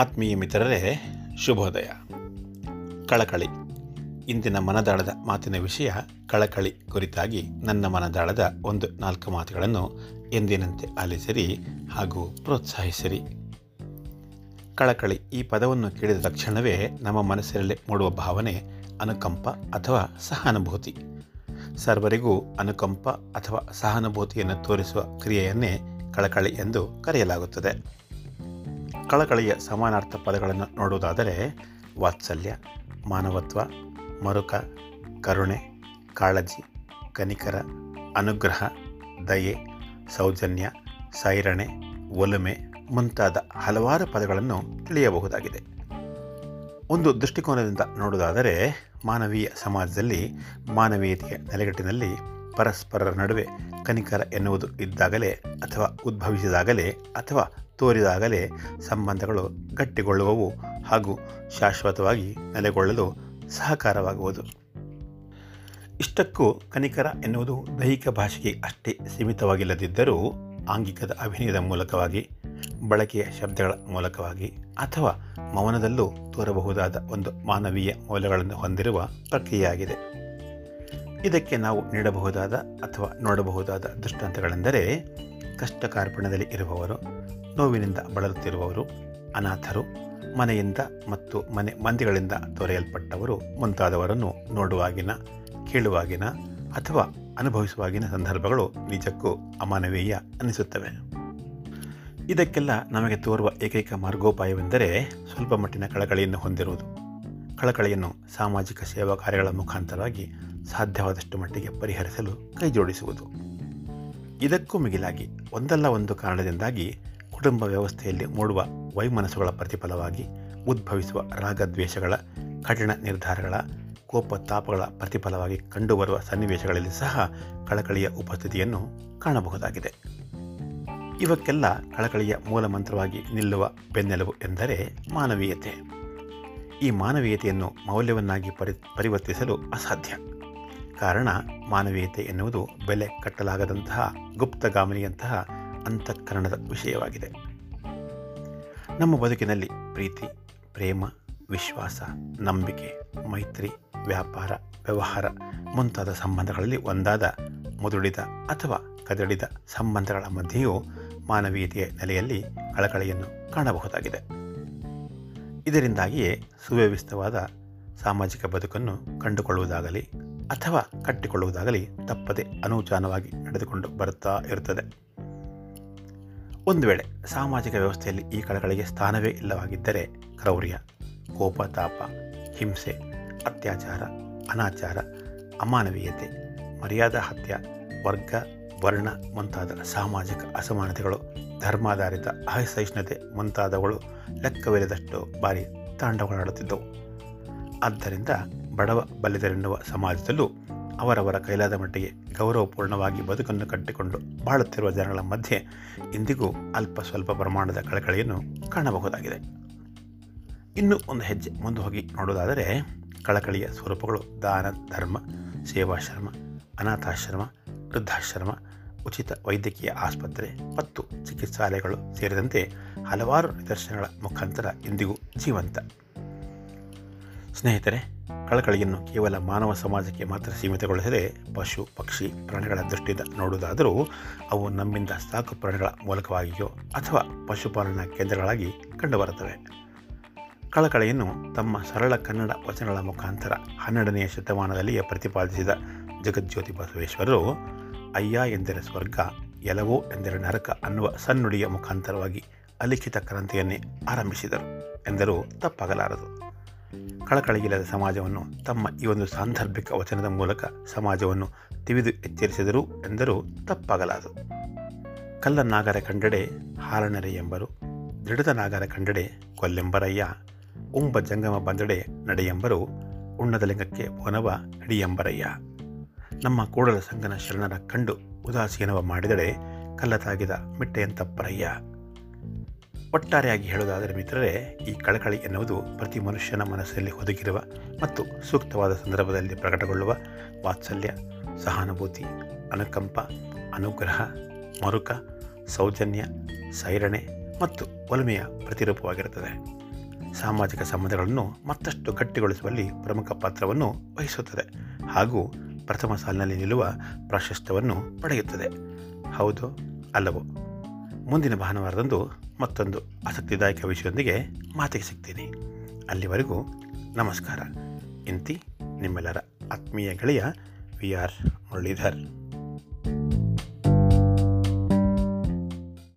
ಆತ್ಮೀಯ ಮಿತ್ರರೇ, ಶುಭೋದಯ. ಕಳಕಳಿ. ಇಂದಿನ ಮನದಾಳದ ಮಾತಿನ ವಿಷಯ ಕಳಕಳಿ ಕುರಿತಾಗಿ ನನ್ನ ಮನದಾಳದ ಒಂದು 4 ಮಾತುಗಳನ್ನು ಎಂದಿನಂತೆ ಆಲಿಸಿರಿ ಹಾಗೂ ಪ್ರೋತ್ಸಾಹಿಸಿರಿ. ಕಳಕಳಿ ಈ ಪದವನ್ನು ಕೇಳಿದ ತಕ್ಷಣವೇ ನಮ್ಮ ಮನಸ್ಸಿನಲ್ಲಿ ಮೂಡುವ ಭಾವನೆ ಅನುಕಂಪ ಅಥವಾ ಸಹಾನುಭೂತಿ. ಸರ್ವರಿಗೂ ಅನುಕಂಪ ಅಥವಾ ಸಹಾನುಭೂತಿಯನ್ನು ತೋರಿಸುವ ಕ್ರಿಯೆಯನ್ನೇ ಕಳಕಳಿ ಎಂದು ಕರೆಯಲಾಗುತ್ತದೆ. ಕಳಕಳಿಯ ಸಮಾನಾರ್ಥ ಪದಗಳನ್ನು ನೋಡುವುದಾದರೆ ವಾತ್ಸಲ್ಯ, ಮಾನವತ್ವ, ಮರುಕ, ಕರುಣೆ, ಕಾಳಜಿ, ಕನಿಕರ, ಅನುಗ್ರಹ, ದಯೆ, ಸೌಜನ್ಯ, ಸೈರಣೆ, ಒಲುಮೆ ಮುಂತಾದ ಹಲವಾರು ಪದಗಳನ್ನು ತಿಳಿಯಬಹುದಾಗಿದೆ. ಒಂದು ದೃಷ್ಟಿಕೋನದಿಂದ ನೋಡುವುದಾದರೆ ಮಾನವೀಯ ಸಮಾಜದಲ್ಲಿ ಮಾನವೀಯತೆಯ ನೆಲೆಗಟ್ಟಿನಲ್ಲಿ ಪರಸ್ಪರರ ನಡುವೆ ಕನಿಕರ ಎನ್ನುವುದು ಇದ್ದಾಗಲೇ ಅಥವಾ ಉದ್ಭವಿಸಿದಾಗಲೇ ಅಥವಾ ತೋರಿದಾಗಲೇ ಸಂಬಂಧಗಳು ಗಟ್ಟಿಗೊಳ್ಳುವವು ಹಾಗೂ ಶಾಶ್ವತವಾಗಿ ನೆಲೆಗೊಳ್ಳಲು ಸಹಕಾರವಾಗುವುದು. ಇಷ್ಟಕ್ಕೂ ಕನಿಕರ ಎನ್ನುವುದು ದೈಹಿಕ ಭಾಷೆಗೆ ಅಷ್ಟೇ ಸೀಮಿತವಾಗಿಲ್ಲದಿದ್ದರೂ ಆಂಗಿಕದ ಅಭಿನಯದ ಮೂಲಕವಾಗಿ, ಬಳಕೆಯ ಶಬ್ದಗಳ ಮೂಲಕವಾಗಿ ಅಥವಾ ಮೌನದಲ್ಲೂ ತೋರಬಹುದಾದ ಒಂದು ಮಾನವೀಯ ಮೌಲ್ಯಗಳನ್ನು ಹೊಂದಿರುವ ಪ್ರಕ್ರಿಯೆಯಾಗಿದೆ. ಇದಕ್ಕೆ ನಾವು ನೀಡಬಹುದಾದ ಅಥವಾ ನೋಡಬಹುದಾದ ದೃಷ್ಟಾಂತಗಳೆಂದರೆ ಕಷ್ಟ ಕಾರ್ಪಣ್ಯದಲ್ಲಿ ಇರುವವರು, ನೋವಿನಿಂದ ಬಳಲುತ್ತಿರುವವರು, ಅನಾಥರು, ಮನೆಯಿಂದ ಮತ್ತು ಮನೆ ಮಂದಿಗಳಿಂದ ತೊರೆಯಲ್ಪಟ್ಟವರು ಮುಂತಾದವರನ್ನು ನೋಡುವಾಗಿನ, ಕೇಳುವಾಗಿನ ಅಥವಾ ಅನುಭವಿಸುವಾಗಿನ ಸಂದರ್ಭಗಳು ನಿಜಕ್ಕೂ ಅಮಾನವೀಯ ಅನಿಸುತ್ತವೆ. ಇದಕ್ಕೆಲ್ಲ ನಮಗೆ ತೋರುವ ಏಕೈಕ ಮಾರ್ಗೋಪಾಯವೆಂದರೆ ಸ್ವಲ್ಪ ಮಟ್ಟಿನ ಕಳಕಳಿಯನ್ನು ಹೊಂದಿರುವುದು. ಕಳಕಳಿಯನ್ನು ಸಾಮಾಜಿಕ ಸೇವಾ ಕಾರ್ಯಗಳ ಮುಖಾಂತರವಾಗಿ ಸಾಧ್ಯವಾದಷ್ಟು ಮಟ್ಟಿಗೆ ಪರಿಹರಿಸಲು ಕೈಜೋಡಿಸುವುದು. ಇದಕ್ಕೂ ಮಿಗಿಲಾಗಿ ಒಂದಲ್ಲ ಒಂದು ಕಾರಣದಿಂದಾಗಿ ಕುಟುಂಬ ವ್ಯವಸ್ಥೆಯಲ್ಲಿ ಮೂಡುವ ವೈಮನಸ್ಸುಗಳ ಪ್ರತಿಫಲವಾಗಿ ಉದ್ಭವಿಸುವ ರಾಗದ್ವೇಷಗಳ, ಕಠಿಣ ನಿರ್ಧಾರಗಳ, ಕೋಪತಾಪಗಳ ಪ್ರತಿಫಲವಾಗಿ ಕಂಡುಬರುವ ಸನ್ನಿವೇಶಗಳಲ್ಲಿ ಸಹ ಕಳಕಳಿಯ ಉಪಸ್ಥಿತಿಯನ್ನು ಕಾಣಬಹುದಾಗಿದೆ. ಇವಕ್ಕೆಲ್ಲ ಕಳಕಳಿಯ ಮೂಲ ಮಂತ್ರವಾಗಿ ನಿಲ್ಲುವ ಬೆನ್ನೆಲುಬು ಎಂದರೆ ಮಾನವೀಯತೆ. ಈ ಮಾನವೀಯತೆಯನ್ನು ಮೌಲ್ಯವನ್ನಾಗಿ ಪರಿವರ್ತಿಸಲು ಅಸಾಧ್ಯ. ಕಾರಣ, ಮಾನವೀಯತೆ ಎನ್ನುವುದು ಬೆಲೆ ಕಟ್ಟಲಾಗದಂತಹ ಗುಪ್ತಗಾಮಿನಿಯಂತಹ ಅಂತಃಕರಣದ ವಿಷಯವಾಗಿದೆ. ನಮ್ಮ ಬದುಕಿನಲ್ಲಿ ಪ್ರೀತಿ, ಪ್ರೇಮ, ವಿಶ್ವಾಸ, ನಂಬಿಕೆ, ಮೈತ್ರಿ, ವ್ಯಾಪಾರ, ವ್ಯವಹಾರ ಮುಂತಾದ ಸಂಬಂಧಗಳಲ್ಲಿ ಒಂದಾದ ಮುದುಡಿದ ಅಥವಾ ಕದಡಿದ ಸಂಬಂಧಗಳ ಮಧ್ಯೆಯೂ ಮಾನವೀಯತೆಯ ನೆಲೆಯಲ್ಲಿ ಕಳಕಳಿಯನ್ನು ಕಾಣಬಹುದಾಗಿದೆ. ಇದರಿಂದಾಗಿಯೇ ಸುವ್ಯವಸ್ಥಿತವಾದ ಸಾಮಾಜಿಕ ಬದುಕನ್ನು ಕಂಡುಕೊಳ್ಳುವುದಾಗಲಿ ಅಥವಾ ಕಟ್ಟಿಕೊಳ್ಳುವುದಾಗಲಿ ತಪ್ಪದೆ ಅನೂಚಾನವಾಗಿ ನಡೆದುಕೊಂಡು ಬರುತ್ತಾ ಇರುತ್ತದೆ. ಒಂದು ವೇಳೆ ಸಾಮಾಜಿಕ ವ್ಯವಸ್ಥೆಯಲ್ಲಿ ಈ ಕಳಕಳಿಗೆ ಸ್ಥಾನವೇ ಇಲ್ಲವಾಗಿದ್ದರೆ ಕ್ರೌರ್ಯ, ಕೋಪತಾಪ, ಹಿಂಸೆ, ಅತ್ಯಾಚಾರ, ಅನಾಚಾರ, ಅಮಾನವೀಯತೆ, ಮರ್ಯಾದಾ ಹತ್ಯೆ, ವರ್ಗ, ವರ್ಣ ಮುಂತಾದ ಸಾಮಾಜಿಕ ಅಸಮಾನತೆಗಳು, ಧರ್ಮಾಧಾರಿತ ಅಸಹಿಷ್ಣುತೆ ಮುಂತಾದವುಗಳು ಲೆಕ್ಕವಿಲ್ಲದಷ್ಟು ಬಾರಿ ತಾಂಡವಗಳಾಡುತ್ತಿದ್ದವು. ಆದ್ದರಿಂದ ಬಡವ ಬಲ್ಲಿದರೆನ್ನುವ ಸಮಾಜದಲ್ಲೂ ಅವರವರ ಕೈಲಾದ ಮಟ್ಟಿಗೆ ಗೌರವಪೂರ್ಣವಾಗಿ ಬದುಕನ್ನು ಕಟ್ಟಿಕೊಂಡು ಬಾಳುತ್ತಿರುವ ಜನಗಳ ಮಧ್ಯೆ ಇಂದಿಗೂ ಅಲ್ಪ ಸ್ವಲ್ಪ ಪ್ರಮಾಣದ ಕಳಕಳಿಯನ್ನು ಕಾಣಬಹುದಾಗಿದೆ. ಇನ್ನೂ ಒಂದು ಹೆಜ್ಜೆ ಮುಂದೆ ಹೋಗಿ ನೋಡುವುದಾದರೆ ಕಳಕಳಿಯ ಸ್ವರೂಪಗಳು ದಾನ ಧರ್ಮ, ಸೇವಾಶ್ರಮ, ಅನಾಥಾಶ್ರಮ, ವೃದ್ಧಾಶ್ರಮ, ಉಚಿತ ವೈದ್ಯಕೀಯ ಆಸ್ಪತ್ರೆ ಮತ್ತು ಚಿಕಿತ್ಸಾಲಯಗಳು ಸೇರಿದಂತೆ ಹಲವಾರು ನಿದರ್ಶನಗಳ ಮುಖಾಂತರ ಇಂದಿಗೂ ಜೀವಂತ. ಸ್ನೇಹಿತರೆ, ಕಳಕಳಿಯನ್ನು ಕೇವಲ ಮಾನವ ಸಮಾಜಕ್ಕೆ ಮಾತ್ರ ಸೀಮಿತಗೊಳಿಸದೆ ಪಶು, ಪಕ್ಷಿ, ಪ್ರಾಣಿಗಳ ದೃಷ್ಟಿಯಿಂದ ನೋಡುವುದಾದರೂ ಅವು ನಮ್ಮಿಂದ ಸಾಕು ಪ್ರಾಣಿಗಳ ಮೂಲಕವಾಗಿಯೋ ಅಥವಾ ಪಶುಪಾಲನಾ ಕೇಂದ್ರಗಳಾಗಿ ಕಂಡುಬರುತ್ತವೆ. ಕಳಕಳಿಯನ್ನು ತಮ್ಮ ಸರಳ ಕನ್ನಡ ವಚನಗಳ ಮುಖಾಂತರ 12ನೇ ಶತಮಾನದಲ್ಲಿಯೇ ಪ್ರತಿಪಾದಿಸಿದ ಜಗಜ್ಯೋತಿ ಬಸವೇಶ್ವರರು ಅಯ್ಯ ಎಂದರೆ ಸ್ವರ್ಗ, ಎಲವೋ ಎಂದರೆ ನರಕ ಅನ್ನುವ ಸನ್ನುಡಿಯ ಮುಖಾಂತರವಾಗಿ ಅಲಿಖಿತ ಕ್ರಾಂತಿಯನ್ನೇ ಆರಂಭಿಸಿದರು ಎಂದರೂ ತಪ್ಪಾಗಲಾರದು. ಕಳಕಳಿಯಿಲ್ಲದ ಸಮಾಜವನ್ನು ತಮ್ಮ ಈ ಒಂದು ಸಾಂದರ್ಭಿಕ ವಚನದ ಮೂಲಕ ಸಮಾಜವನ್ನು ತಿವಿದು ಎಚ್ಚರಿಸಿದರು ಎಂದರೂ ತಪ್ಪಾಗಲಾರದು. ಕಲ್ಲನಾಗರ ಕಂಡಡೆ ಹಾಲನರೆ ಎಂಬರು, ದೃಢತನಾಗರ ಕಂಡಡೆ ಕೊಲ್ಲೆಂಬರಯ್ಯ, ಉಂಬ ಜಂಗಮ ಬಂದಡೆ ನಡೆಯೆಂಬರು, ಉಣ್ಣದ ಲಿಂಗಕ್ಕೆ ಪೋನವ ಹಿಡಿಯೆಂಬರಯ್ಯ. ನಮ್ಮ ಕೂಡಲ ಸಂಗನ ಶರಣರ ಕಂಡು ಉದಾಸೀನವ ಮಾಡಿದಡೆ ಕಲ್ಲತಾಗಿದ ಮಿಟ್ಟೆಯಂತಪ್ಪರಯ್ಯ. ಒಟ್ಟಾರೆಯಾಗಿ ಹೇಳುವುದಾದರೆ ಮಿತ್ರರೇ, ಈ ಕಳಕಳಿ ಎನ್ನುವುದು ಪ್ರತಿ ಮನುಷ್ಯನ ಮನಸ್ಸಲ್ಲಿ ಒದಗಿರುವ ಮತ್ತು ಸೂಕ್ತವಾದ ಸಂದರ್ಭದಲ್ಲಿ ಪ್ರಕಟಗೊಳ್ಳುವ ವಾತ್ಸಲ್ಯ, ಸಹಾನುಭೂತಿ, ಅನುಕಂಪ, ಅನುಗ್ರಹ, ಮರುಕ, ಸೌಜನ್ಯ, ಸೈರಣೆ ಮತ್ತು ಒಲುಮೆಯ ಪ್ರತಿರೂಪವಾಗಿರುತ್ತದೆ. ಸಾಮಾಜಿಕ ಸಂಬಂಧಗಳನ್ನು ಮತ್ತಷ್ಟು ಗಟ್ಟಿಗೊಳಿಸುವಲ್ಲಿ ಪ್ರಮುಖ ಪಾತ್ರವನ್ನು ವಹಿಸುತ್ತದೆ ಹಾಗೂ ಪ್ರಥಮ ಸಾಲಿನಲ್ಲಿ ನಿಲ್ಲುವ ಪ್ರಾಶಸ್ತ್ಯವನ್ನು ಪಡೆಯುತ್ತದೆ. ಹೌದು ಅಲ್ಲವೋ? ಮುಂದಿನ ಭಾನುವಾರದಂದು ಮತ್ತೊಂದು ಆಸಕ್ತಿದಾಯಕ ವಿಷಯದೊಂದಿಗೆ ಮಾತಿಗೆ ಸಿಗ್ತೀನಿ. ಅಲ್ಲಿವರೆಗೂ ನಮಸ್ಕಾರ. ಇಂತಿ ನಿಮ್ಮೆಲ್ಲರ ಆತ್ಮೀಯ ಗೆಳೆಯ VR ಮುರಳೀಧರ್.